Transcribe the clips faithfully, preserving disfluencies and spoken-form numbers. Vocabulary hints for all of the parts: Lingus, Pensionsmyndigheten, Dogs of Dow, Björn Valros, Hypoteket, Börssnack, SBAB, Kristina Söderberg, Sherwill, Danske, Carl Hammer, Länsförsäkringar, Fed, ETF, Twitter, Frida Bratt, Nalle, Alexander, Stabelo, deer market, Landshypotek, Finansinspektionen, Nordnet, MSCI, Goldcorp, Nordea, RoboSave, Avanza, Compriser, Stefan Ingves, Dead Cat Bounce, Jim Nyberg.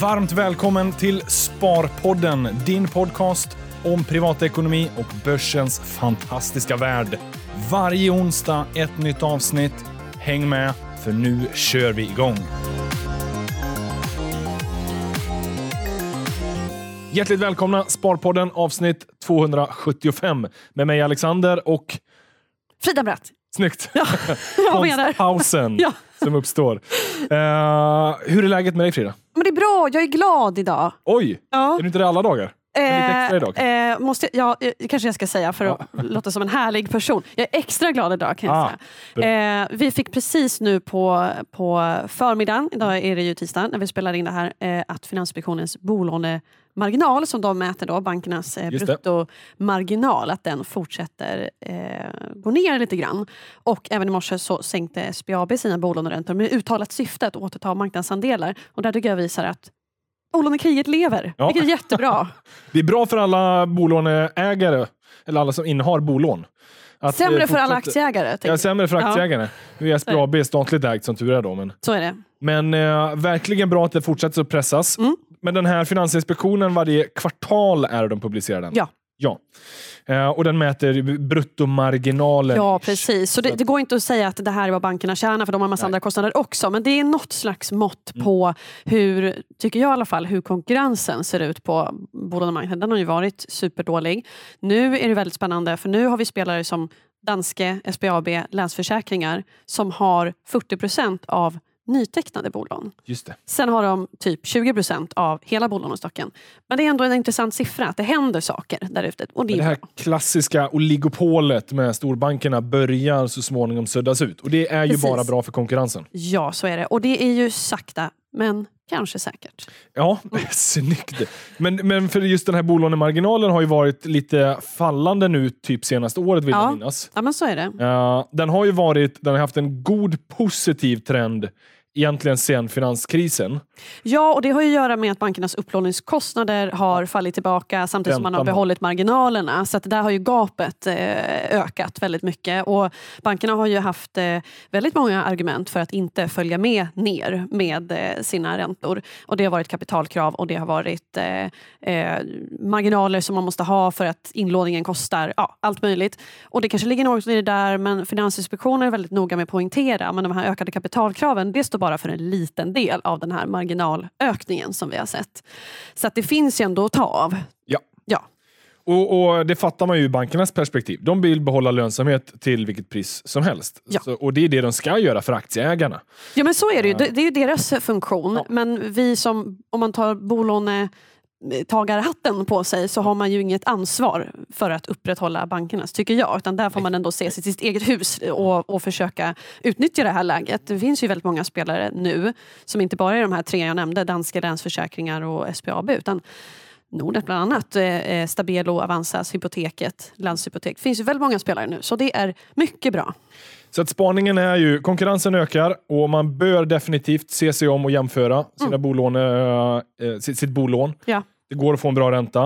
Varmt välkommen till Sparpodden, din podcast om privatekonomi och börsens fantastiska värld. Varje onsdag ett nytt avsnitt. Häng med, för nu kör vi igång. Hjärtligt välkomna, Sparpodden avsnitt tvåhundrasjuttiofem. Med mig Alexander och Frida Bratt. Snyggt. Ja, jag menar. Pausen ja. Som uppstår. Uh, hur är läget med dig, Frida? Men det är bra, jag är glad idag. Oj, ja. Är du inte det alla dagar? Eh, är idag? Eh, måste jag, ja, kanske jag ska säga för att ah. låta som en härlig person. Jag är extra glad idag kan jag ah. säga. Eh, vi fick precis nu på, på förmiddagen, idag är det ju tisdag när vi spelar in det här, eh, att Finansinspektionens bolånemarginal som de mäter då, bankernas eh, bruttomarginal, att den fortsätter eh, gå ner lite grann. Och även i morse så sänkte S B A B sina bolåneräntor med uttalat syfte att återta marknadsandelar. Och där tycker jag visar att bolånekriget lever, ja. Vilket är jättebra. Det är bra för alla bolåneägare, eller alla som innehar bolån. Att sämre fortsätta... för alla aktieägare. Ja, sämre för aktieägare. Ja. S B A B är statligt ägt som tur är då. Men... så är det. Men eh, verkligen bra att det fortsätter att pressas. Mm. Men den här Finansinspektionen, varje kvartal är de publicerar den. Ja. Ja, eh, och den mäter bruttomarginalen. Ja, precis. Så det, det går inte att säga att det här är vad bankerna tjänar, för de har en massa Nej. andra kostnader också. Men det är något slags mått mm. på hur, tycker jag i alla fall, hur konkurrensen ser ut på bolånemarknaden. Den har ju varit superdålig. Nu är det väldigt spännande, för nu har vi spelare som Danske, S B A B, Länsförsäkringar som har fyrtio procent av nytecknade bolån. Just det. Sen har de typ tjugo procent av hela bolånestocken. Men det är ändå en intressant siffra att det händer saker där ute. Och det, det här bra. Klassiska oligopolet med storbankerna börjar så småningom suddas ut. Och det är ju Precis. bara bra för konkurrensen. Ja, så är det. Och det är ju sakta, men kanske säkert. Ja, mm. snyggt. Men, men för just den här bolånemarginalen har ju varit lite fallande nu typ senaste året, vill ja. jag minnas. Ja, men så är det. Uh, den har ju varit, den har haft en god positiv trend egentligen sen finanskrisen. Ja, och det har ju att göra med att bankernas upplåningskostnader har fallit tillbaka samtidigt som man har behållit marginalerna. Så att där har ju gapet ökat väldigt mycket. Och bankerna har ju haft väldigt många argument för att inte följa med ner med sina räntor. Och det har varit kapitalkrav och det har varit marginaler som man måste ha för att inlåningen kostar, ja, allt möjligt. Och det kanske ligger något i det där, men Finansinspektionen är väldigt noga med att poängtera, men de här ökade kapitalkraven, det står bara för en liten del av den här marginalökningen som vi har sett. Så att det finns ju ändå att ta av. Ja. ja. Och, och det fattar man ju i bankernas perspektiv. De vill behålla lönsamhet till vilket pris som helst. Ja. Så, och det är det de ska göra för aktieägarna. Ja, men så är det ju. Det, det är ju deras funktion. Ja. Men vi som, om man tar bolåne... tagar hatten på sig, så har man ju inget ansvar för att upprätthålla bankernas, tycker jag. Utan där får man ändå se sitt eget hus och, och försöka utnyttja det här läget. Det finns ju väldigt många spelare nu som inte bara är de här tre jag nämnde, Danske, Länsförsäkringar och S B A B, utan Nordnet bland annat, eh, Stabelo, Avanzas, Hypoteket, Landshypotek. Det finns ju väldigt många spelare nu, så det är mycket bra. Så att spaningen är ju, konkurrensen ökar och man bör definitivt se sig om och jämföra sina mm. bolån, eh, sitt, sitt bolån. Ja. Det går att få en bra ränta.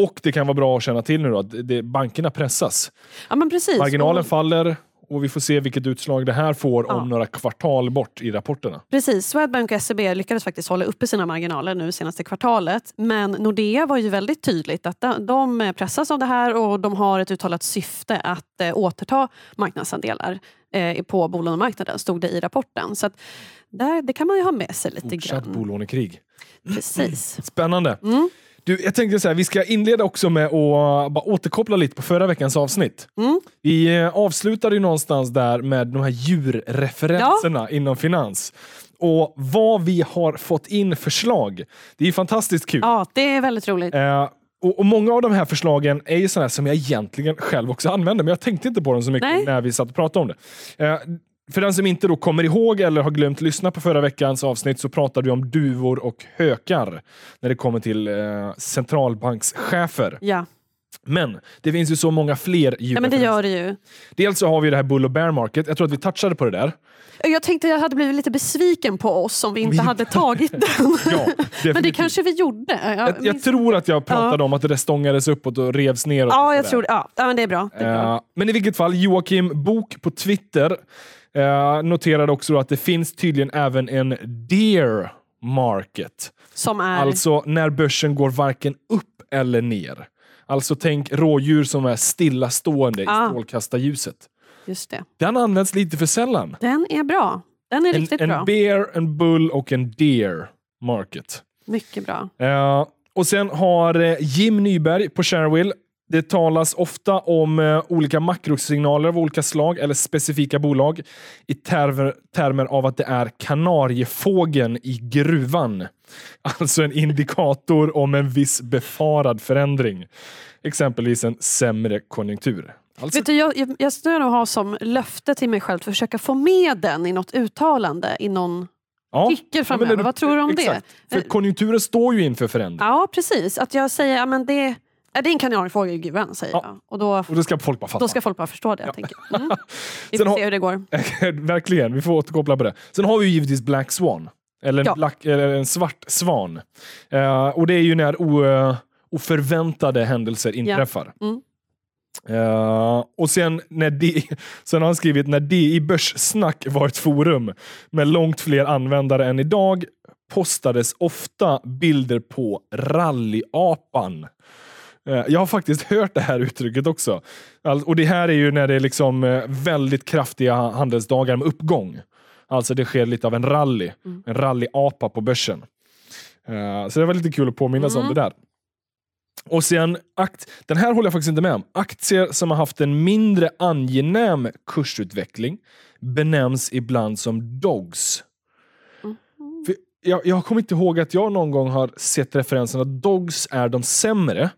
Och det kan vara bra att känna till nu då, att det, bankerna pressas. Ja, men precis. Marginalen och... faller. Och vi får se vilket utslag det här får ja. om några kvartal bort i rapporterna. Precis, Swedbank och S E B lyckades faktiskt hålla uppe sina marginaler nu senaste kvartalet. Men Nordea var ju väldigt tydligt att de pressas av det här och de har ett uttalat syfte att återta marknadsandelar på bolånemarknaden, stod det i rapporten. Så att där, det kan man ju ha med sig lite Fortsatt grann. Fortsatt bolånekrig. Precis. Spännande. Mm. Du, jag tänkte så här, vi ska inleda också med att bara återkoppla lite på förra veckans avsnitt. Mm. Vi avslutade ju någonstans där med de här djurreferenserna ja. inom finans. Och vad vi har fått in förslag. Det är fantastiskt kul. Ja, det är väldigt roligt. Eh, och, och många av de här förslagen är ju sådana som jag egentligen själv också använder. Men jag tänkte inte på dem så mycket Nej. när vi satt och pratade om det. Eh, För den som inte då kommer ihåg eller har glömt lyssna på förra veckans avsnitt, så pratade vi om duvor och hökar när det kommer till eh, centralbankschefer. Ja. Men det finns ju så många fler djur. Ja, men det gör det ju. Dels så har vi det här bull och bear market. Jag tror att vi touchade på det där. Jag tänkte jag hade blivit lite besviken på oss om vi inte hade tagit den. Ja, men det kanske vi gjorde. Jag, jag, jag tror att jag pratade ja. om att det stångades uppåt och revs neråt. Ja, jag tror det. Ja, men det är bra. Det är bra. Uh, men i vilket fall, Joakim Bok på Twitter uh, noterade också att det finns tydligen även en deer market. Som är... Alltså när börsen går varken upp eller ner. Alltså tänk rådjur som är stillastående ah. i strålkastarljuset. Just det. Den används lite för sällan. Den är bra. Den är en, riktigt en bra. En bear, en bull och en deer market. Mycket bra. Uh, och sen har Jim Nyberg på Sherwill. Det talas ofta om uh, olika makrosignaler av olika slag eller specifika bolag i terver, termer av att det är kanariefågeln i gruvan. Alltså en indikator om en viss befarad förändring. Exempelvis en sämre konjunktur. Alltså... Vet du, jag, jag ska nog ha som löfte till mig själv att försöka få med den i något uttalande, i någon... Ja, kicker framöver. Du, vad tror du om exakt. Det? För konjunkturen står ju inför förändring. Ja, precis. Att jag säger, ja, men det, är det en kanariefågel i gruvan, säger ja. jag. Och då, och då ska folk bara fatta. Då ska folk bara förstå det, ja. jag tänker. Mm. Vi får se hur det går. Verkligen, vi får återkoppla på det. Sen har vi ju givetvis Black Swan. Eller en, ja. black, eller en svart svan. Uh, och det är ju när o, uh, oförväntade händelser inträffar. Ja. Mm. Uh, och sen, när de, sen har han skrivit när det i Börssnack var ett forum med långt fler användare än idag postades ofta bilder på rallyapan. Uh, jag har faktiskt hört det här uttrycket också. All, och det här är ju när det är liksom uh, väldigt kraftiga handelsdagar med uppgång. Alltså det sker lite av en rally. Mm. En rallyapa på börsen. Uh, så det var lite kul att påminnas mm. om det där. Och sen, akt- den här håller jag faktiskt inte med om. Aktier som har haft en mindre angenäm kursutveckling benämns ibland som dogs. Mm. För jag, jag kommer inte ihåg att jag någon gång har sett referensen att dogs är de sämre.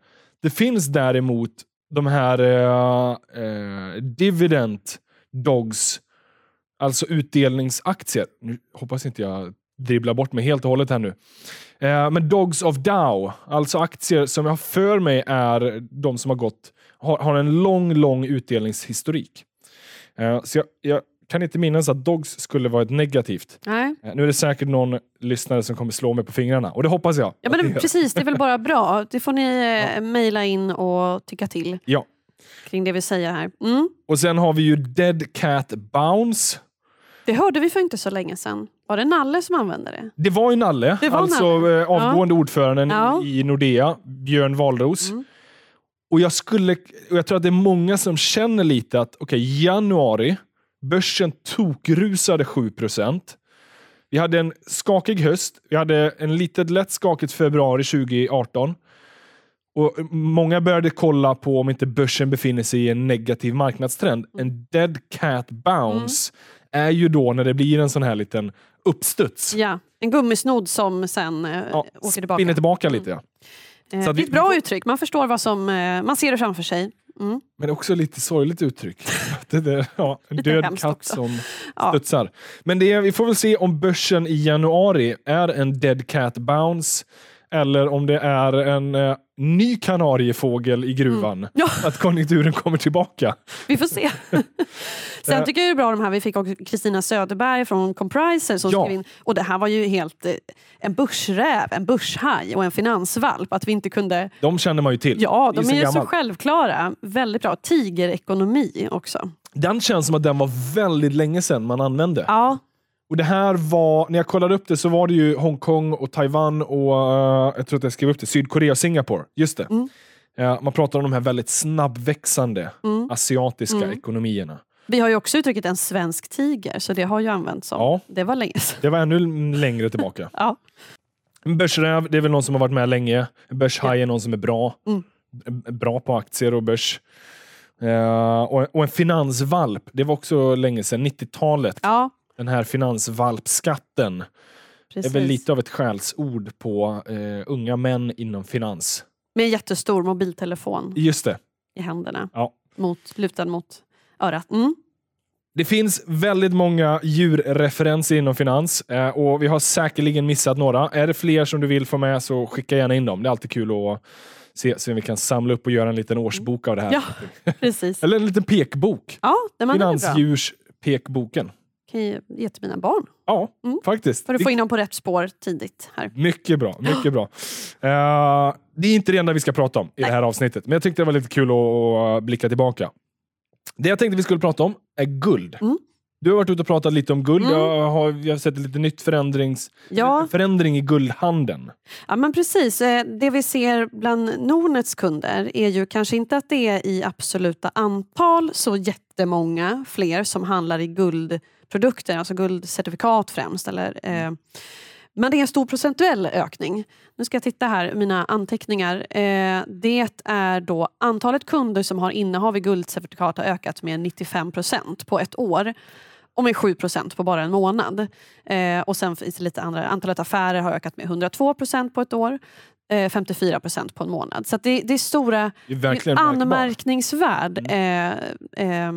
Det finns däremot de här eh, eh, dividend dogs, alltså utdelningsaktier. Nu hoppas inte jag dribblar bort mig helt och hållet här nu. Men Dogs of Dow, alltså aktier som jag för mig är de som har gått, har, har en lång, lång utdelningshistorik. Så jag, jag kan inte minnas att Dogs skulle vara ett negativt. Nej. Nu är det säkert någon lyssnare som kommer slå mig på fingrarna. Och det hoppas jag. Ja, men det, precis, det är väl bara bra. Det får ni ja. mejla in och tycka till. Ja. Kring det vi säger här. Mm. Och sen har vi ju Dead Cat Bounce. Det hörde vi för inte så länge sedan. Var det Nalle som använde det? Det var ju Nalle. Det var alltså Nalle. avgående ja. ordföranden ja. i Nordea, Björn Valros. Mm. Och jag skulle, och jag tror att det är många som känner lite att okej, okay, januari, börsen tokrusade sju procent. Vi hade en skakig höst. Vi hade en litet lätt skakigt februari tjugo arton. Och många började kolla på om inte börsen befinner sig i en negativ marknadstrend. Mm. En dead cat bounce mm. är ju då när det blir en sån här liten uppstuds. Ja, en gummisnod som sen ja, åker tillbaka. Spinner tillbaka lite, mm. ja. Så eh, det är ett vi... bra uttryck. Man förstår vad som... Eh, man ser det framför sig. Mm. Men också lite sorgligt uttryck. det där, ja, en död katt som studsar. Ja. Men det är, vi får väl se om börsen i januari är en dead cat bounce eller om det är en eh, ny kanariefågel i gruvan. Mm. Ja. Att konjunkturen kommer tillbaka. Vi får se. Sen tycker jag det är bra de här. Vi fick också Kristina Söderberg från Compriser som ja. skrev in. Och det här var ju helt eh, en börsräv, en börshaj och en finansvalp. Att vi inte kunde... De känner man ju till. Ja, de är, är ju gammal. Så självklara. Väldigt bra. Tigerekonomi också. Den känns som att den var väldigt länge sedan man använde. Ja. Och det här var, när jag kollade upp det så var det ju Hongkong och Taiwan och uh, jag tror att jag skrev upp det, Sydkorea och Singapore. Just det. Mm. Uh, man pratar om de här väldigt snabbväxande mm. asiatiska mm. ekonomierna. Vi har ju också uttrycket en svensk tiger, så det har ju använts som. Ja. Det var länge sedan. Det var ännu längre tillbaka. ja. En börsräv, det är väl någon som har varit med länge. En börshaj är någon som är bra. Mm. Bra på aktier och börs. Uh, och, och en finansvalp, det var också länge sedan, nittiotalet. Ja. Den här finansvalpskatten Precis. är väl lite av ett skällsord på eh, unga män inom finans. Med en jättestor mobiltelefon Just det. i händerna. Ja. Mot, lutad mot örat. Mm. Det finns väldigt många djurreferenser inom finans. Eh, och vi har säkerligen missat några. Är det fler som du vill få med så skicka gärna in dem. Det är alltid kul att se så vi kan samla upp och göra en liten årsbok av det här. Ja, precis. Eller en liten pekbok. Ja, det man Finansdjurs pekboken. Ge till mina barn. Ja, mm. faktiskt. För att få in dem på rätt spår tidigt här. Mycket bra, mycket bra. Uh, det är inte det enda vi ska prata om i Nej. det här avsnittet. Men jag tyckte det var lite kul att blicka tillbaka. Det jag tänkte vi skulle prata om är guld. Mm. Du har varit ute och pratat lite om guld. Mm. Jag, har, jag har sett lite nytt förändrings, ja. förändring i guldhandeln. Ja, men precis. Det vi ser bland Nordnets kunder är ju kanske inte att det är i absoluta antal så jättemånga fler som handlar i guldprodukter, alltså guldcertifikat främst. Eller, eh, men det är en stor procentuell ökning. Nu ska jag titta här, mina anteckningar. Eh, det är då antalet kunder som har innehav i guldcertifikat har ökat med nittiofem procent på ett år. Och med sju procent på bara en månad. Eh, och sen finns det lite andra. Antalet affärer har ökat med hundra två procent på ett år. Eh, femtiofyra procent på en månad. Så att det, det är stora, det är anmärkningsvärd eh, eh,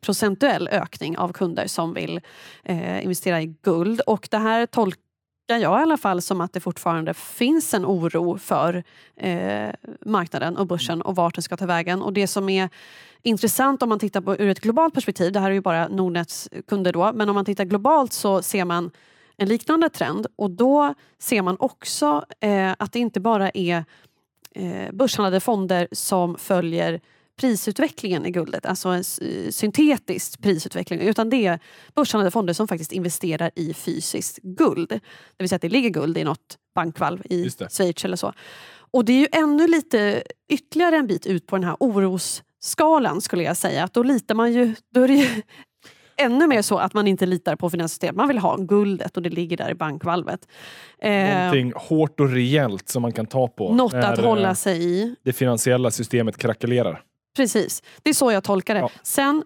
procentuell ökning av kunder som vill eh, investera i guld. Och det här tolkar jag i alla fall som att det fortfarande finns en oro för eh, marknaden och börsen och vart den ska ta vägen. Och det som är intressant om man tittar på ur ett globalt perspektiv, det här är ju bara Nordnets kunder då, men om man tittar globalt så ser man en liknande trend, och då ser man också eh, att det inte bara är eh, börshandlade fonder som följer prisutvecklingen i guldet, alltså en syntetisk prisutveckling, utan det är börshandlade fonder som faktiskt investerar i fysiskt guld. Det vill säga att det ligger guld i något bankvalv i Schweiz eller så. Och det är ju ännu lite ytterligare en bit ut på den här orosskalan, skulle jag säga. Att då litar man ju, då är det ju ännu mer så att man inte litar på finanssystemet. Man vill ha guldet och det ligger där i bankvalvet. Någonting eh, hårt och rejält som man kan ta på. Något att hålla sig i. Det finansiella systemet krackelerar. Precis, det är så jag tolkar det. Ja. Sen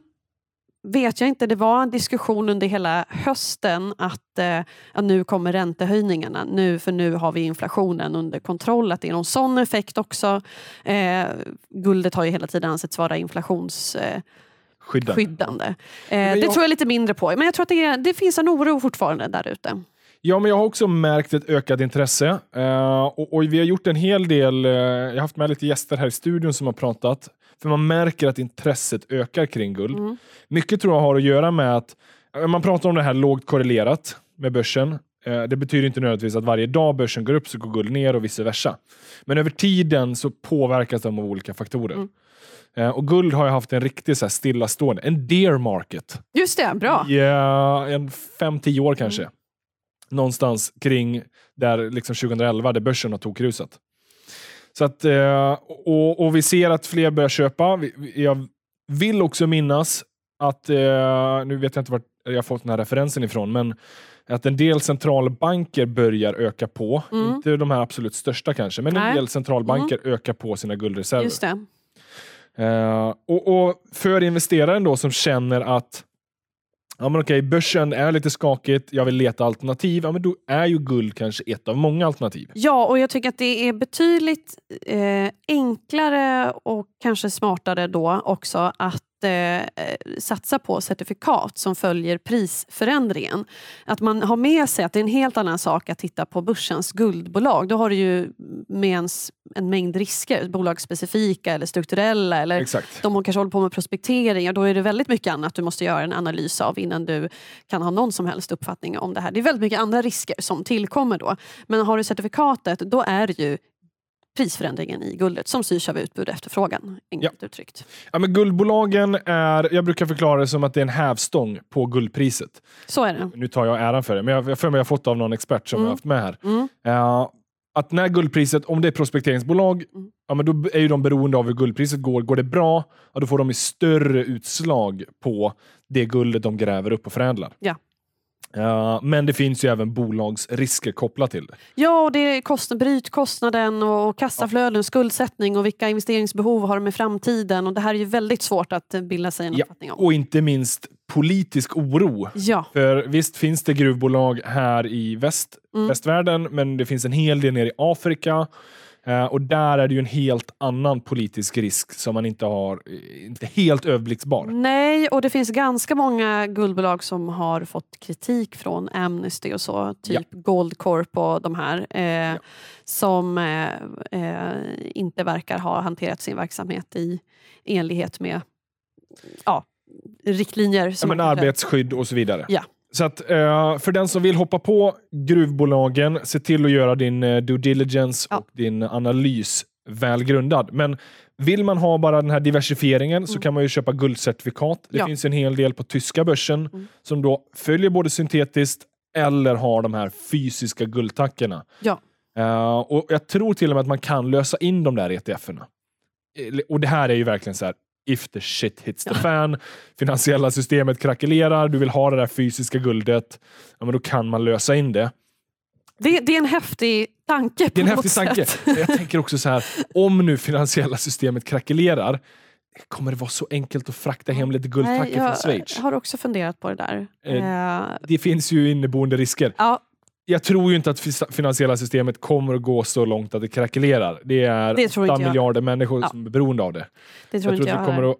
vet jag inte, det var en diskussion under hela hösten att, eh, att nu kommer räntehöjningarna. Nu, för nu har vi inflationen under kontroll, att det är någon sån effekt också. Eh, guldet har ju hela tiden ansetts vara inflations... Eh, skyddande. skyddande. Eh, jag... Det tror jag lite mindre på. Men jag tror att det, är, det finns en oro fortfarande där ute. Ja, men jag har också märkt ett ökat intresse. Eh, och, och vi har gjort en hel del... Eh, jag har haft med lite gäster här i studion som har pratat. För man märker att intresset ökar kring guld. Mm. Mycket tror jag har att göra med att... Man pratar om det här lågt korrelerat med börsen. Eh, det betyder inte nödvändigtvis att varje dag börsen går upp så går guld ner och vice versa. Men över tiden så påverkas de av olika faktorer. Mm. Och guld har jag haft en riktig så här stillastående. En deer market. Just det, bra. Ja, en fem till tio år kanske. Mm. Någonstans kring där liksom tjugohundraelva, där börsen har tog krusat. Så att, och, och vi ser att fler börjar köpa. Jag vill också minnas att, nu vet jag inte vart jag fått den här referensen ifrån, men att en del centralbanker börjar öka på. Mm. Inte de här absolut största kanske, men Nej. en del centralbanker mm. ökar på sina guldreserver. Just det. Uh, och, och för investeraren då som känner att ja, men okej, börsen är lite skakigt, jag vill leta alternativ, ja, men då är ju guld kanske ett av många alternativ. Ja, och jag tycker att det är betydligt eh, enklare och kanske smartare då också att Eh, satsa på certifikat som följer prisförändringen. Att man har med sig att det är en helt annan sak att titta på börsens guldbolag. Då har du ju med en, en mängd risker, bolagsspecifika eller strukturella, eller Exakt. de kanske håller på med prospektering, och då är det väldigt mycket annat du måste göra en analys av innan du kan ha någon som helst uppfattning om det här. Det är väldigt mycket andra risker som tillkommer då. Men har du certifikatet, då är det ju prisförändringen i guldet som styrs av utbud och efterfrågan, enkelt ja. uttryckt. Ja, men guldbolagen är, jag brukar förklara det som att det är en hävstång på guldpriset. Så är det. Nu tar jag äran för det, men jag, jag för mig har fått av någon expert som mm. jag har haft med här. Mm. Uh, att när guldpriset, om det är prospekteringsbolag, mm. ja, men då är ju de beroende av hur guldpriset går. Går det bra, ja, då får de i större utslag på det guldet de gräver upp och förädlar. Ja. Uh, men det finns ju även bolagsrisker kopplat till det. Ja, och det är kostnad, brytkostnaden och kassaflöden, skuldsättning och vilka investeringsbehov har de i framtiden. Och det här är ju väldigt svårt att bilda sig en ja, uppfattning om. Och inte minst politisk oro. Ja. För visst finns det gruvbolag här i väst, mm. västvärlden, men det finns en hel del nere i Afrika. Uh, och där är det ju en helt annan politisk risk som man inte har, inte helt överblicksbar. Nej, och det finns ganska många guldbolag som har fått kritik från Amnesty och så, typ ja. Goldcorp och de här eh, ja. som eh, eh, inte verkar ha hanterat sin verksamhet i enlighet med ja, riktlinjer. Som ja, men arbetsskydd och så vidare. Ja. Så att för den som vill hoppa på gruvbolagen, se till att göra din due diligence ja. och din analys välgrundad. Men vill man ha bara den här diversifieringen mm. så kan man ju köpa guldcertifikat. Det ja. finns en hel del på tyska börsen mm. som då följer både syntetiskt eller har de här fysiska guldtackorna. Ja. Uh, och jag tror till och med att man kan lösa in de där E T F-erna. Och det här är ju verkligen så här, if the shit hits the ja. fan, finansiella systemet krackelerar, du vill ha det där fysiska guldet, ja, men då kan man lösa in det. Det, det är en häftig tanke på något häftig tanke. sätt. Jag tänker också så här, om nu finansiella systemet krackelerar, kommer det vara så enkelt att frakta hem lite guldtacker från Schweiz? Jag har också funderat på det där. Eh, det finns ju inneboende risker. Ja. Jag tror ju inte att finansiella systemet kommer att gå så långt att det krackelerar. Det är det åtta miljarder människor ja. som är beroende av det. Det tror jag tror inte att vi kommer är. att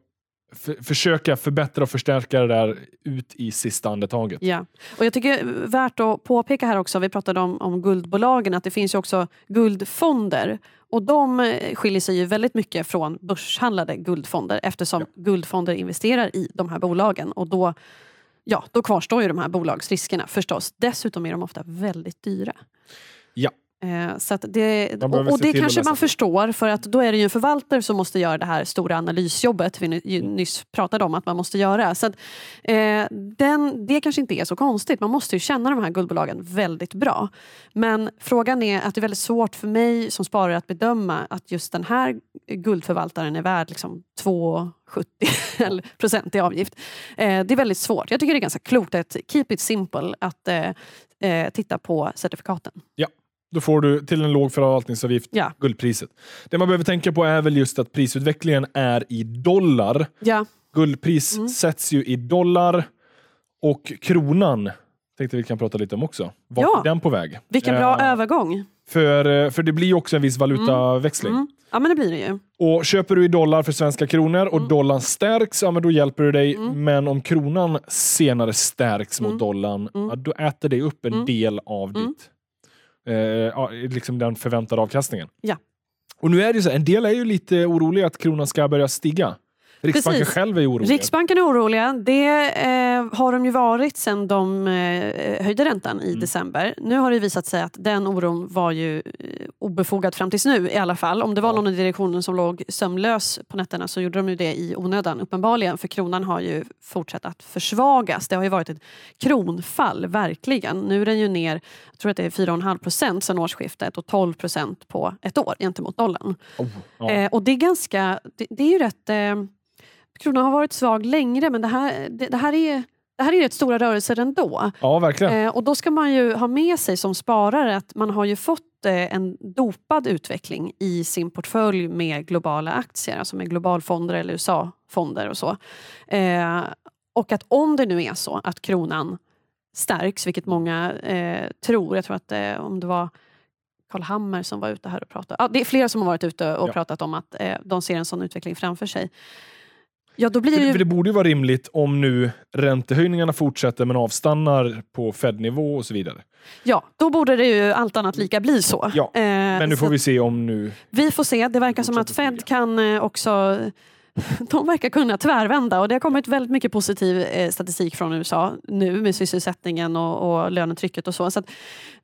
f- försöka förbättra och förstärka det där ut i sista andetaget. Ja. Och jag tycker värt att påpeka här också, vi pratade om, om guldbolagen, att det finns ju också guldfonder. Och de skiljer sig ju väldigt mycket från börshandlade guldfonder eftersom ja. guldfonder investerar i de här bolagen. Och då... Ja, då kvarstår ju de här bolagsriskerna förstås. Dessutom är de ofta väldigt dyra. Ja. Eh, så att det, och, och det kanske man förstår, för att då är det ju en förvaltare som måste göra det här stora analysjobbet vi nyss pratade om att man måste göra. Så att, eh, den, det kanske inte är så konstigt. Man måste ju känna de här guldbolagen väldigt bra. Men frågan är att det är väldigt svårt för mig som sparare att bedöma att just den här guldförvaltaren är värd liksom två komma sjuttio procent i avgift. Eh, det är väldigt svårt. Jag tycker det är ganska klokt att keep it simple, att eh, titta på certifikaten. Ja. Då får du till en låg förvaltningsavgift ja. guldpriset. Det man behöver tänka på är väl just att prisutvecklingen är i dollar. Ja. Guldpris mm. sätts ju i dollar. Och kronan, tänkte vi kan prata lite om också. Vart ja. är den på väg? Vilken bra eh, övergång. För, för det blir ju också en viss valutaväxling. Mm. Mm. Ja, men det blir det ju. Och köper du i dollar för svenska kronor och mm. dollarn stärks, ja men då hjälper du dig. Mm. Men om kronan senare stärks mm. mot dollarn, mm. ja, då äter det upp en mm. del av mm. ditt... Eh, liksom den förväntade avkastningen. Ja. Och nu är det ju så, en del är ju lite oroliga att kronan ska börja stiga. Riksbanken Precis. själv är oroliga. Riksbanken är oroliga. Det eh, har de ju varit sedan de eh, höjde räntan i mm. december. Nu har det visat sig att den oron var ju eh, obefogad fram tills nu i alla fall. Om det var ja. någon i direktionen som låg sömnlös på nätterna så gjorde de ju det i onödan uppenbarligen. För kronan har ju fortsatt att försvagas. Det har ju varit ett kronfall verkligen. Nu är den ju ner, jag tror att det är fyra komma fem procent sedan årsskiftet och tolv procent på ett år gentemot dollarn. Oh. Ja. Eh, och det är ganska, det, det är ju rätt... Eh, Kronan har varit svag längre, men det här, det, det här är det här är rätt stora rörelser ändå. Ja, verkligen. Eh, och då ska man ju ha med sig som sparare att man har ju fått eh, en dopad utveckling i sin portfölj med globala aktier, alltså med globalfonder eller U S A-fonder och så. Eh, och att om det nu är så att kronan stärks, vilket många eh, tror, jag tror att eh, om det var... Carl Hammer som var ute här och pratade. Ah, det är flera som har varit ute och ja. pratat om att eh, de ser en sån utveckling framför sig. Ja, då blir det, ju... det borde ju vara rimligt om nu räntehöjningarna fortsätter men avstannar på Fed-nivå och så vidare. Ja, då borde det ju allt annat lika bli så. Ja, eh, men nu får vi se om nu... Vi får se, det verkar som att Fed kan också... De verkar kunna tvärvända och det har kommit väldigt mycket positiv eh, statistik från U S A nu med sysselsättningen och, och lönetrycket och så. Så att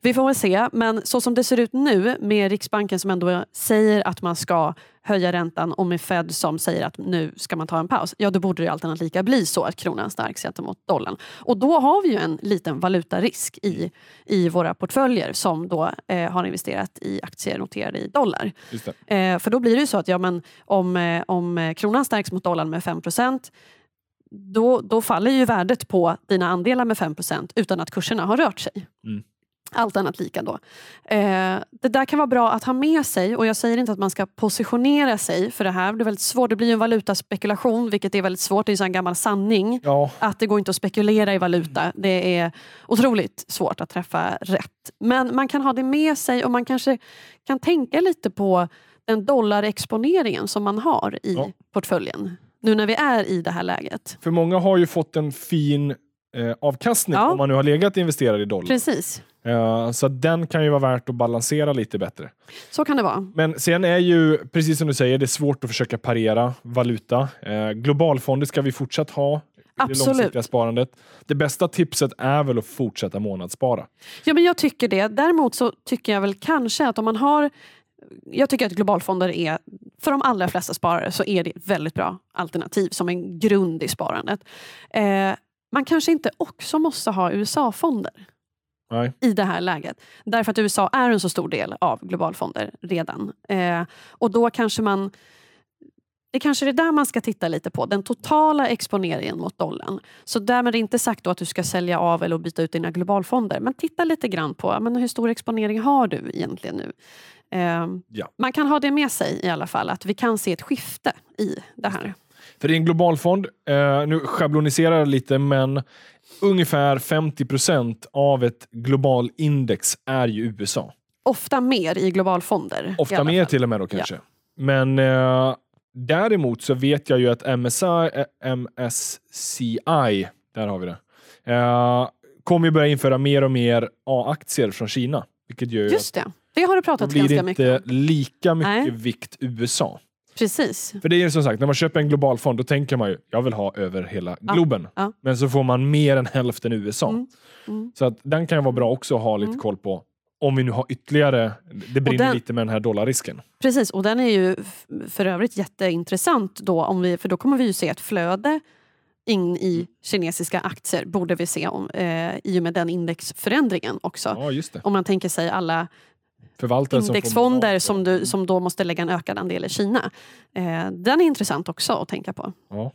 vi får väl se, men så som det ser ut nu med Riksbanken som ändå säger att man ska höja räntan och med Fed som säger att nu ska man ta en paus. Ja, då borde det alternativt lika bli så att kronan stärks gentemot dollarn. Och då har vi ju en liten valutarisk i, i våra portföljer som då eh, har investerat i aktier noterade i dollar. Just det. Eh, för då blir det ju så att ja, men om, eh, om kronan stärks mot dollarn med fem procent då, då faller ju värdet på dina andelar med fem procent utan att kurserna har rört sig. Mm. Allt annat lika då. Eh, det där kan vara bra att ha med sig. Och jag säger inte att man ska positionera sig för det här. Det är väldigt svårt. Det blir ju en valutaspekulation, vilket är väldigt svårt. Det är ju så en gammal sanning. Ja. Att det går inte att spekulera i valuta. Det är otroligt svårt att träffa rätt. Men man kan ha det med sig. Och man kanske kan tänka lite på den dollarexponeringen som man har i ja. portföljen. Nu när vi är i det här läget. För många har ju fått en fin eh, avkastning ja. om man nu har legat investerad i dollar. Precis. Uh, så den kan ju vara värt att balansera lite bättre. Så kan det vara. Men sen är ju, precis som du säger, det är svårt att försöka parera valuta. Uh, globalfonder ska vi fortsatt ha. Absolut. Det långsiktiga sparandet. Det bästa tipset är väl att fortsätta månadsspara. Ja, men jag tycker det. Däremot så tycker jag väl kanske att om man har jag tycker att globalfonder är, för de allra flesta sparare så är det ett väldigt bra alternativ som en grund i sparandet. Eh, man kanske inte också måste ha U S A-fonder. Nej. I det här läget. Därför att U S A är en så stor del av globalfonder redan. Eh, och då kanske man... Det kanske är där man ska titta lite på. Den totala exponeringen mot dollarn. Så därmed är det inte sagt då att du ska sälja av eller byta ut dina globalfonder. Men titta lite grann på, men hur stor exponering har du egentligen nu? Eh, ja. Man kan ha det med sig i alla fall. Att vi kan se ett skifte i det här. För det är en globalfond. Eh, nu schabloniserar jag lite, men... Ungefär femtio procent av ett global index är ju U S A. Ofta mer i globalfonder. Ofta i mer fall. Till och med då kanske. Ja. Men eh, däremot så vet jag ju att M S C I, där har vi det, eh, kommer ju börja införa mer och mer A-aktier från Kina. Vilket gör Just det, det har du pratat ganska mycket om. Det blir inte lika mycket Nej. Vikt U S A. Precis. För det är ju som sagt, när man köper en global fond då tänker man ju, jag vill ha över hela ja, globen. Ja. Men så får man mer än hälften U S A. Mm, mm. Så att den kan ju vara bra också att ha lite mm. koll på. Om vi nu har ytterligare, det brinner den, lite med den här dollarrisken. Precis, och den är ju för övrigt jätteintressant då. Om vi, för då kommer vi ju se ett flöde in i kinesiska aktier. Borde vi se om, eh, i och med den indexförändringen också. Ja, just det. Om man tänker sig alla... indexfonder som, som, du, som då måste lägga en ökad andel i Kina. Eh, den är intressant också att tänka på. Ja.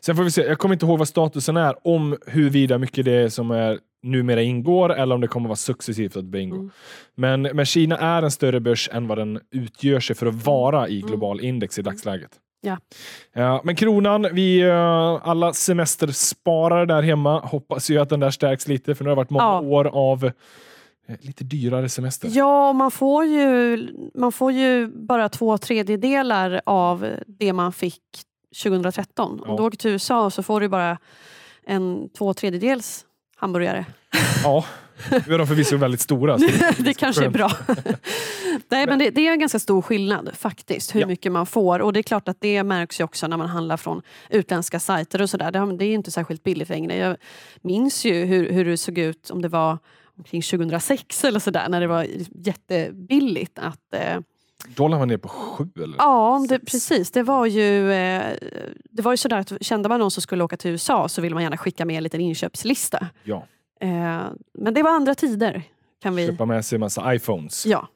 Sen får vi se, jag kommer inte ihåg vad statusen är om hur vida mycket det är som är numera ingår eller om det kommer vara successivt att börja ingå. Mm. Men, men Kina är en större börs än vad den utgör sig för att vara i global mm. index i dagsläget. Ja. Ja, men kronan, vi alla semestersparare där hemma hoppas ju att den där stärks lite för nu har det varit många ja. år av lite dyrare semester. Ja, man får ju, man får ju bara två tredjedelar av det man fick tjugohundratretton. Ja. Om du åker till U S A så får du bara en två tredjedels hamburgare. Ja, nu är de förvisso väldigt stora. Så det det kanske är bra. Nej, men det, det är en ganska stor skillnad faktiskt, hur ja. mycket man får. Och det är klart att det märks ju också när man handlar från utländska sajter och sådär. Det, det är ju inte särskilt billigt längre. Jag minns ju hur, hur det såg ut om det var omkring tjugohundrasex eller sådär, när det var jättebilligt att... Eh, dollarn var ner på sju eller? Ja, det, precis. Det var ju eh, det var ju sådär att kände man någon som skulle åka till U S A så ville man gärna skicka med en liten inköpslista. Ja. Eh, men det var andra tider. Kan vi... Köpa med sig en massa iPhones. Ja.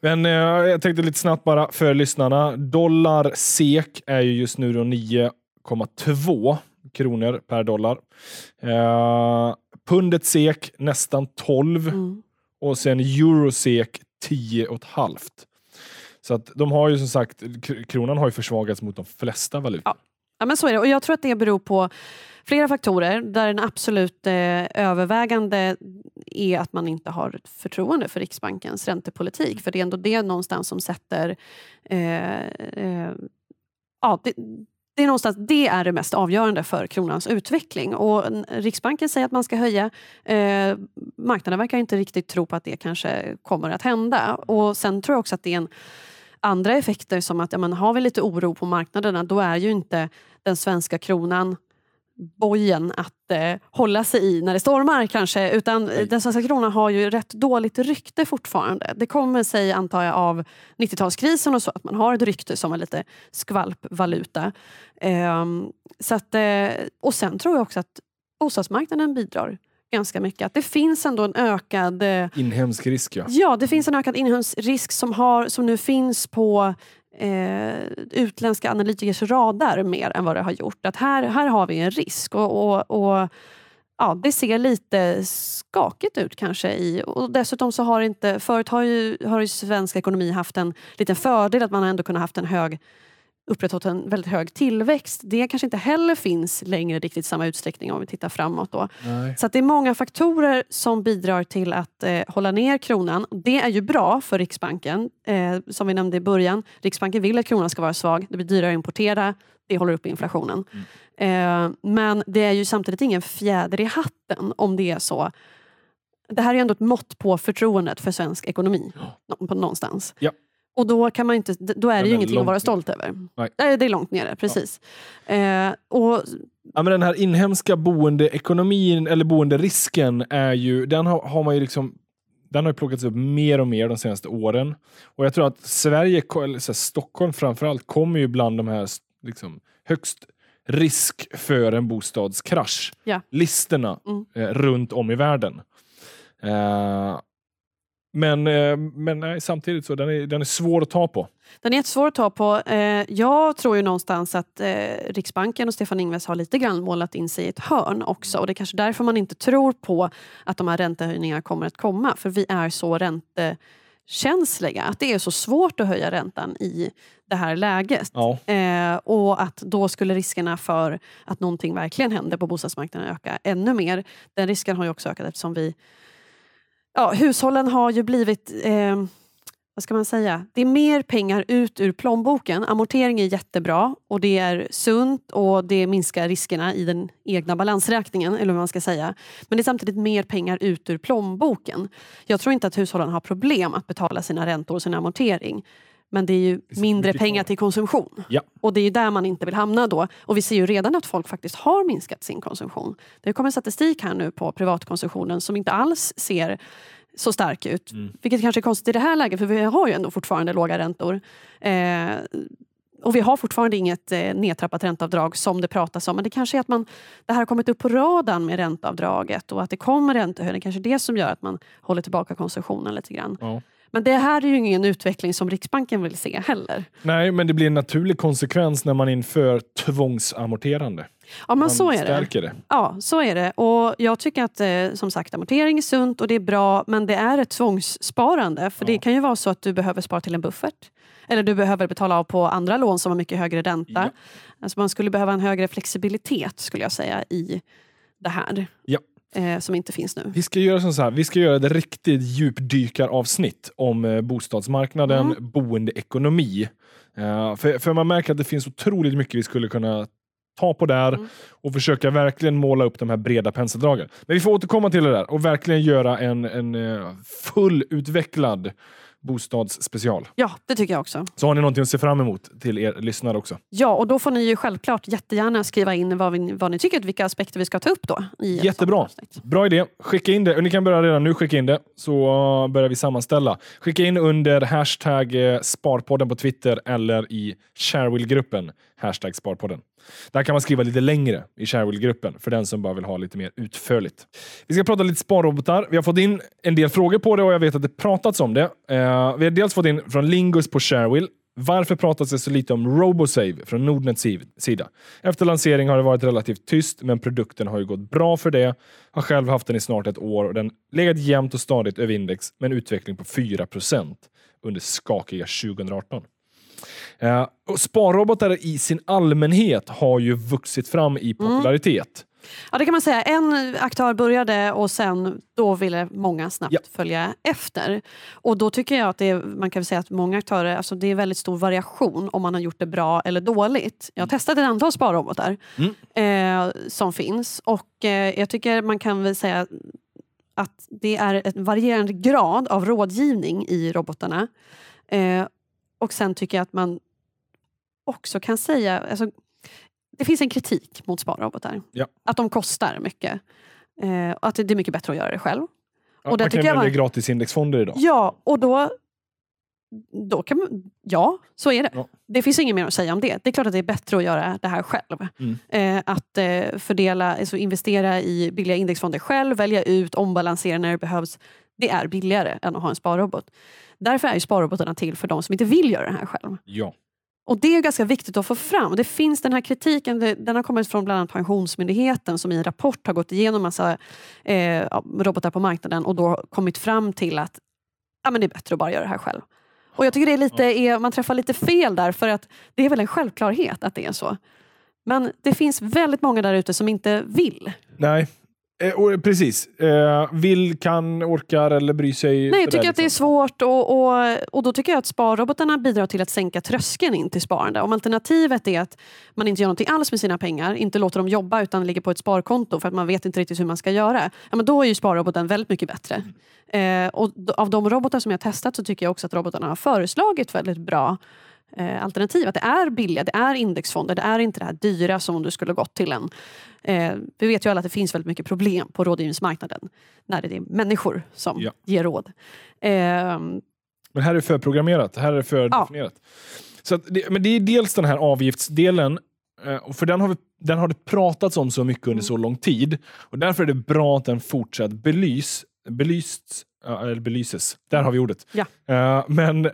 Men eh, jag tänkte lite snabbt bara för lyssnarna. Dollar S E K är ju just nu då nio komma två kronor per dollar. Eh... Pundet sek nästan tolv mm. och sen euro sek tio och ett halvt. Så att de har ju som sagt, kronan har ju försvagats mot de flesta valutor. Ja. Ja, men så är det. Och jag tror att det beror på flera faktorer där den absolut eh, övervägande är att man inte har ett förtroende för Riksbankens räntepolitik. För det är ändå det någonstans som sätter... Eh, eh, ja, det, Det är någonstans, det är det mest avgörande för kronans utveckling. Och Riksbanken säger att man ska höja. Eh, marknaden verkar inte riktigt tro på att det kanske kommer att hända. Och sen tror jag också att det är en andra effekter som att ja, men har vi lite oro på marknaderna då är ju inte den svenska kronan bojen att eh, hålla sig i när det stormar kanske. Utan Nej. Den svenska kronan har ju rätt dåligt rykte fortfarande. Det kommer sig antar jag av nittiotalskrisen och så att man har ett rykte som är lite skvalpvaluta. Eh, så att, eh, och sen tror jag också att bostadsmarknaden bidrar ganska mycket. Att det finns ändå en ökad... Eh, inhemsk risk ja. Ja, det finns en ökad inhemsk risk som, har, som nu finns på... Eh, utländska analytikers radar mer än vad det har gjort. Att här, här har vi en risk och, och, och ja, det ser lite skakigt ut kanske i, och dessutom så har inte, förut har ju, har ju svensk ekonomi haft en liten fördel att man ändå kunnat haft en hög upprätthållit en väldigt hög tillväxt. Det kanske inte heller finns längre riktigt samma utsträckning om vi tittar framåt då. Nej. Så att det är många faktorer som bidrar till att eh, hålla ner kronan. Det är ju bra för Riksbanken. Eh, som vi nämnde i början. Riksbanken vill att kronan ska vara svag. Det blir dyrare att importera. Det håller upp inflationen. Mm. Eh, men det är ju samtidigt ingen fjäder i hatten om det är så. Det här är ju ändå ett mått på förtroendet för svensk ekonomi. Ja. Nå- på någonstans. Ja. Och då, kan man inte, då är det ju ja, ingenting att vara stolt över. Nej. Nej, det är långt nere, precis. Ja. Eh, och... ja, men den här inhemska boendeekonomin eller boenderisken är ju, den har, har man ju liksom den har ju plockats upp mer och mer de senaste åren. Och jag tror att Sverige, eller så här, Stockholm framförallt, kommer ju bland de här liksom, högst risk för en bostadskrasch. Ja. Listerna mm. eh, runt om i världen. Eh, men eh, men nej, samtidigt så den är den är svår att ta på. Den är svår att ta på. Eh, jag tror ju någonstans att eh, Riksbanken och Stefan Ingves har lite grann målat in sig i ett hörn också. Och det är kanske därför man inte tror på att de här räntehöjningarna kommer att komma. För vi är så räntekänsliga. Att det är så svårt att höja räntan i det här läget. Ja. Eh, och att då skulle riskerna för att någonting verkligen händer på bostadsmarknaden öka ännu mer. Den risken har ju också ökat eftersom vi... Ja, hushållen har ju blivit... Eh, Vad ska man säga? Det är mer pengar ut ur plånboken. Amortering är jättebra och det är sunt och det minskar riskerna i den egna balansräkningen, eller vad man ska säga. Men det är samtidigt mer pengar ut ur plånboken. Jag tror inte att hushållen har problem att betala sina räntor och sin amortering. Men det är ju mindre pengar till konsumtion. Ja. Och det är ju där man inte vill hamna då. Och vi ser ju redan att folk faktiskt har minskat sin konsumtion. Det kommer statistik här nu på privatkonsumtionen som inte alls ser så stark ut. Mm. Vilket kanske är konstigt i det här läget. För vi har ju ändå fortfarande låga räntor. Eh, och vi har fortfarande inget eh, nedtrappat ränteavdrag som det pratas om. Men det kanske är att man, det här har kommit upp på radarn med ränteavdraget. Och att det kommer räntehöjning. Kanske det som gör att man håller tillbaka konsumtionen lite grann. Ja. Men det här är ju ingen utveckling som Riksbanken vill se heller. Nej, men det blir en naturlig konsekvens när man inför tvångsamorterande. Ja, men man så är stärker det. det. Ja, så är det. Och jag tycker att eh, som sagt amortering är sunt och det är bra, men det är ett tvångssparande. För ja. Det kan ju vara så att du behöver spara till en buffert. Eller du behöver betala av på andra lån som har mycket högre ränta. Ja. Alltså man skulle behöva en högre flexibilitet skulle jag säga i det här. Ja. Som inte finns nu. Vi ska göra sån så här, vi ska göra ett riktigt djupdykaravsnitt om bostadsmarknaden, mm. boendeekonomi. Uh, för, för man märker att det finns otroligt mycket vi skulle kunna ta på där mm. och försöka verkligen måla upp de här breda penseldragen. Men vi får återkomma till det där och verkligen göra en, en uh, fullutvecklad bostadsspecial. Ja, det tycker jag också. Så har ni någonting att se fram emot till er lyssnare också. Ja, och då får ni ju självklart jättegärna skriva in vad, vi, vad ni tycker, vilka aspekter vi ska ta upp då. I Jättebra. Bra idé. Skicka in det. Och ni kan börja redan nu skicka in det, så börjar vi sammanställa. Skicka in under hashtag Sparpodden på Twitter eller i Shareville-gruppen. Hashtag Sparpodden. Där kan man skriva lite längre i Sherwill-gruppen för den som bara vill ha lite mer utförligt. Vi ska prata lite sparrobotar. Vi har fått in en del frågor på det och jag vet att det pratats om det. Eh, vi har dels fått in från Lingus på Sherwill. Varför pratas det så lite om RoboSave från Nordnets sida? Efter lansering har det varit relativt tyst, men produkten har ju gått bra för det. Har själv haft den i snart ett år och den legat jämnt och stadigt över index med en utveckling på fyra procent under skakiga tjugo arton. Uh, och sparrobotar i sin allmänhet har ju vuxit fram i popularitet. Mm. Ja, det kan man säga. En aktör började och sen då ville många snabbt ja. följa efter. Och då tycker jag att det är, man kan säga att många aktörer, alltså det är väldigt stor variation om man har gjort det bra eller dåligt. Jag har testat ett antal sparrobotar mm. uh, som finns och uh, jag tycker man kan väl säga att det är en varierande grad av rådgivning i robotarna. Uh, Och sen tycker jag att man också kan säga... Alltså, det finns en kritik mot sparrobotar. Ja. Att de kostar mycket. Eh, och att det är mycket bättre att göra det själv. Ja, och man kan välja gratis indexfonder idag. Ja, och då... då kan man, ja, så är det. Ja. Det finns inget mer att säga om det. Det är klart att det är bättre att göra det här själv. Mm. Eh, att eh, fördela, alltså investera i billiga indexfonder själv. Välja ut, ombalansera när det behövs. Det är billigare än att ha en sparrobot. Därför är ju sparrobotarna till för de som inte vill göra det här själv. Ja. Och det är ganska viktigt att få fram. Och det finns den här kritiken, den har kommit från bland annat Pensionsmyndigheten som i en rapport har gått igenom massa eh, robotar på marknaden och då kommit fram till att ja, men det är bättre att bara göra det här själv. Och jag tycker det är lite, är, man träffar lite fel där för att det är väl en självklarhet att det är så. Men det finns väldigt många där ute som inte vill. Nej. Eh, precis. Eh, vill, kan, orkar eller bryr sig. Nej, jag tycker det att liksom. Det är svårt och, och, och då tycker jag att sparrobotarna bidrar till att sänka tröskeln in till sparande. Om alternativet är att man inte gör någonting alls med sina pengar, inte låter dem jobba utan ligger på ett sparkonto för att man vet inte riktigt hur man ska göra. Ja, men då är ju sparroboten väldigt mycket bättre. Eh, och d- av de robotar som jag har testat så tycker jag också att robotarna har föreslagit väldigt bra eh, alternativ. Att det är billiga, det är indexfonder, det är inte det här dyra som om du skulle gått till en. Eh, vi vet ju alla att det finns väldigt mycket problem på rådgivningsmarknaden när det är människor som ja. ger råd. Eh, Men här är för programmerat, här är för ja. definierat. Så att det, men det är dels den här avgiftsdelen, för den har, vi, den har det pratats om så mycket under så lång tid. Och därför är det bra att den fortsatt belys, belysts, eller belyses. Där har vi ordet. Ja. Men,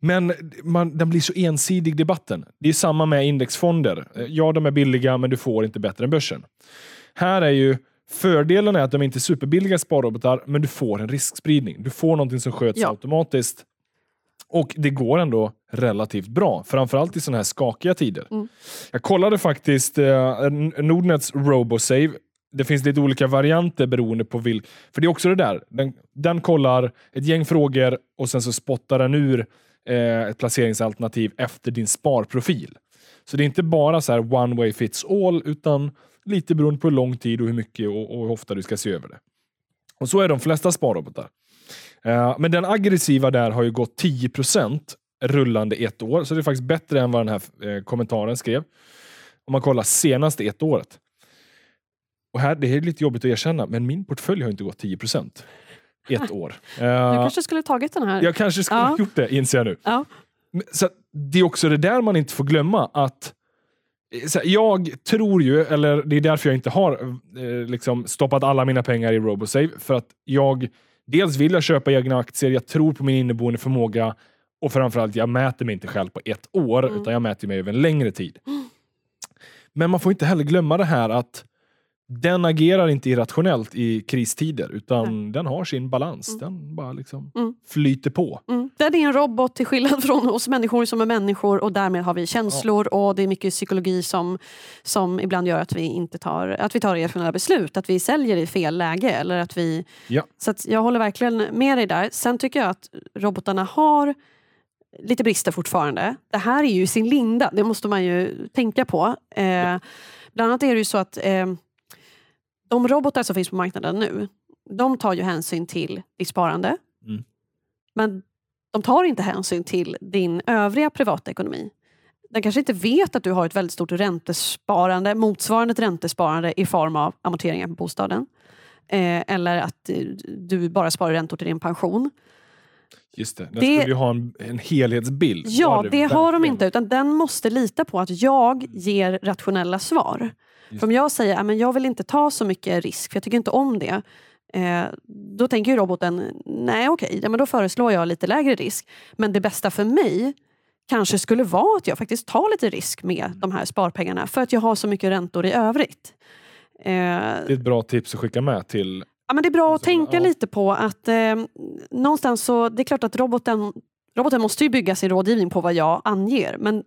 men man, den blir så ensidig debatten. Det är samma med indexfonder. Ja, de är billiga, men du får inte bättre än börsen. Här är ju fördelen är att de inte är superbilliga sparrobotar, men du får en riskspridning. Du får någonting som sköts ja. automatiskt. Och det går ändå relativt bra. Framförallt i sådana här skakiga tider. Mm. Jag kollade faktiskt eh, Nordnets RoboSave. Det finns lite olika varianter beroende på vilk. För det är också det där. Den, den kollar ett gäng frågor och sen så spottar den ur eh, ett placeringsalternativ efter din sparprofil. Så det är inte bara så här one way fits all, utan lite beroende på hur lång tid och hur mycket och, och hur ofta du ska se över det. Och så är de flesta sparrobotar. Men den aggressiva där har ju gått tio procent rullande ett år. Så det är faktiskt bättre än vad den här kommentaren skrev. Om man kollar senaste ett året. Och här, det är lite jobbigt att erkänna. Men min portfölj har inte gått tio procent ett år. Du kanske skulle ha tagit den här. Jag kanske skulle ha ja. gjort det, inser jag nu. Ja. Så det är också det där man inte får glömma. Att jag tror ju, eller det är därför jag inte har liksom stoppat alla mina pengar i RoboSave. För att jag... Dels vill jag köpa egna aktier, jag tror på min inneboende förmåga och framförallt jag mäter mig inte själv på ett år mm. utan jag mäter mig över en längre tid. Men man får inte heller glömma det här att den agerar inte irrationellt i kristider utan mm. den har sin balans. Mm. Den bara liksom mm. flyter på. Mm. Den är en robot till skillnad från oss människor som är människor och därmed har vi känslor ja. och det är mycket psykologi som, som ibland gör att vi inte tar att vi tar irrationella beslut, att vi säljer i fel läge eller att vi ja. så att jag håller verkligen med dig där. Sen tycker jag att robotarna har lite brister fortfarande. Det här är ju sin linda, det måste man ju tänka på. Eh, ja. Bland annat är det ju så att eh, de robotar som finns på marknaden nu, de tar ju hänsyn till ditt sparande. Mm. Men de tar inte hänsyn till din övriga privatekonomi. Den kanske inte vet att du har ett väldigt stort räntesparande, motsvarande ett räntesparande i form av amorteringar på bostaden. Eh, eller att du bara sparar räntor till din pension. Just det, den det, skulle ju ha en, en helhetsbild. Ja, det, det har de inte. Utan den måste lita på att jag ger rationella svar. För om jag säger att jag vill inte ta så mycket risk för jag tycker inte om det, eh, då tänker ju roboten nej okej, ja, men då föreslår jag lite lägre risk. Men det bästa för mig kanske skulle vara att jag faktiskt tar lite risk med de här sparpengarna för att jag har så mycket räntor i övrigt. Eh, det är ett bra tips att skicka med till... Ja, men det är bra att tänka ja. lite på att eh, någonstans så, det är klart att roboten, roboten måste ju bygga sin rådgivning på vad jag anger, men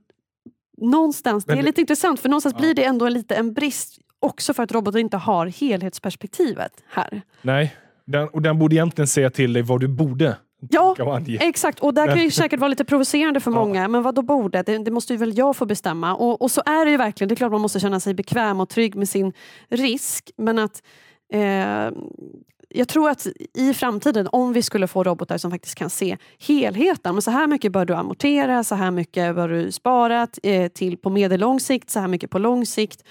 någonstans, det är lite intressant för någonstans ja. blir det ändå en, lite en brist också för att roboten inte har helhetsperspektivet här. Nej, den, och den borde egentligen säga till dig vad du borde. Ja, exakt. Och där kan ju säkert vara lite provocerande för många. Ja. Men vad då borde? Det, det måste ju väl jag få bestämma. Och, och så är det ju verkligen. Det är klart man måste känna sig bekväm och trygg med sin risk. Men att eh, jag tror att i framtiden om vi skulle få robotar som faktiskt kan se helheten, men så här mycket bör du amortera, så här mycket bör du spara eh, till på medellång sikt, så här mycket på lång sikt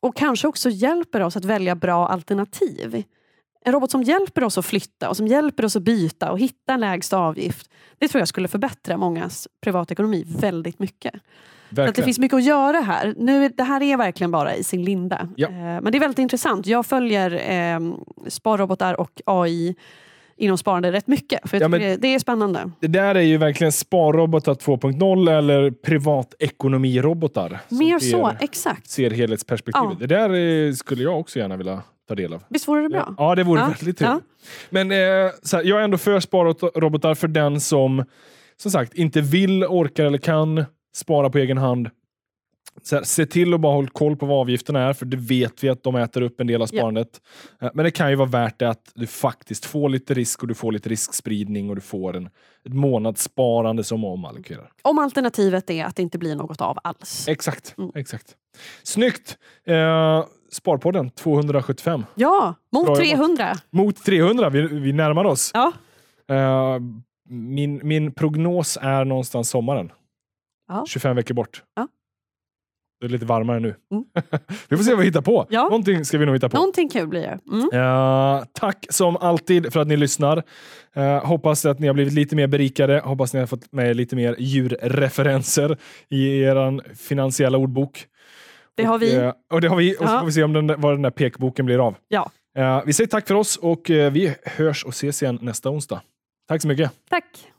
och kanske också hjälper oss att välja bra alternativ. En robot som hjälper oss att flytta och som hjälper oss att byta och hitta en lägsta avgift, det tror jag skulle förbättra mångas privatekonomi väldigt mycket. Verkligen. Så att det finns mycket att göra här. Nu, det här är verkligen bara i sin linda. Ja. Men det är väldigt intressant. Jag följer eh, sparrobotar och A I inom sparande rätt mycket. För jag ja, men, det, det är spännande. Det där är ju verkligen sparrobotar två punkt noll eller privatekonomirobotar. Mer ser, så, exakt. Ser helhetsperspektivet. Ja. Det där är, skulle jag också gärna vilja ta del av. Visst vore det bra? Ja, det vore ja. väldigt ja. trevligt. Men eh, så här, jag är ändå för sparrobotar för den som som sagt inte vill, orkar eller kan spara på egen hand. Så här, se till att bara hålla koll på vad avgifterna är, för det vet vi att de äter upp en del av sparandet. Yeah. Men det kan ju vara värt det att du faktiskt får lite risk och du får lite riskspridning och du får en, ett månadssparande som omallokerar. Om alternativet är att det inte blir något av alls. Exakt, mm. exakt. Snyggt! Eh, Sparpodden tvåhundrasjuttiofem. Ja, mot trehundra. Mot trehundra, vi, vi närmar oss. Ja. Eh, min, min prognos är någonstans sommaren. Ja. tjugofem veckor bort. Ja. Det är lite varmare nu. Mm. Vi får se vad vi hittar på. Ja. Någonting ska vi nog hitta på. Någonting kul blir det. Mm. Uh, tack som alltid för att ni lyssnar. Uh, hoppas att ni har blivit lite mer berikade. Hoppas ni har fått med lite mer djurreferenser i er finansiella ordbok. Det har vi. Och, uh, och det har vi. Och så får vi se om den, vad den där pekboken blir av. Ja. Uh, vi säger tack för oss och uh, vi hörs och ses igen nästa onsdag. Tack så mycket. Tack.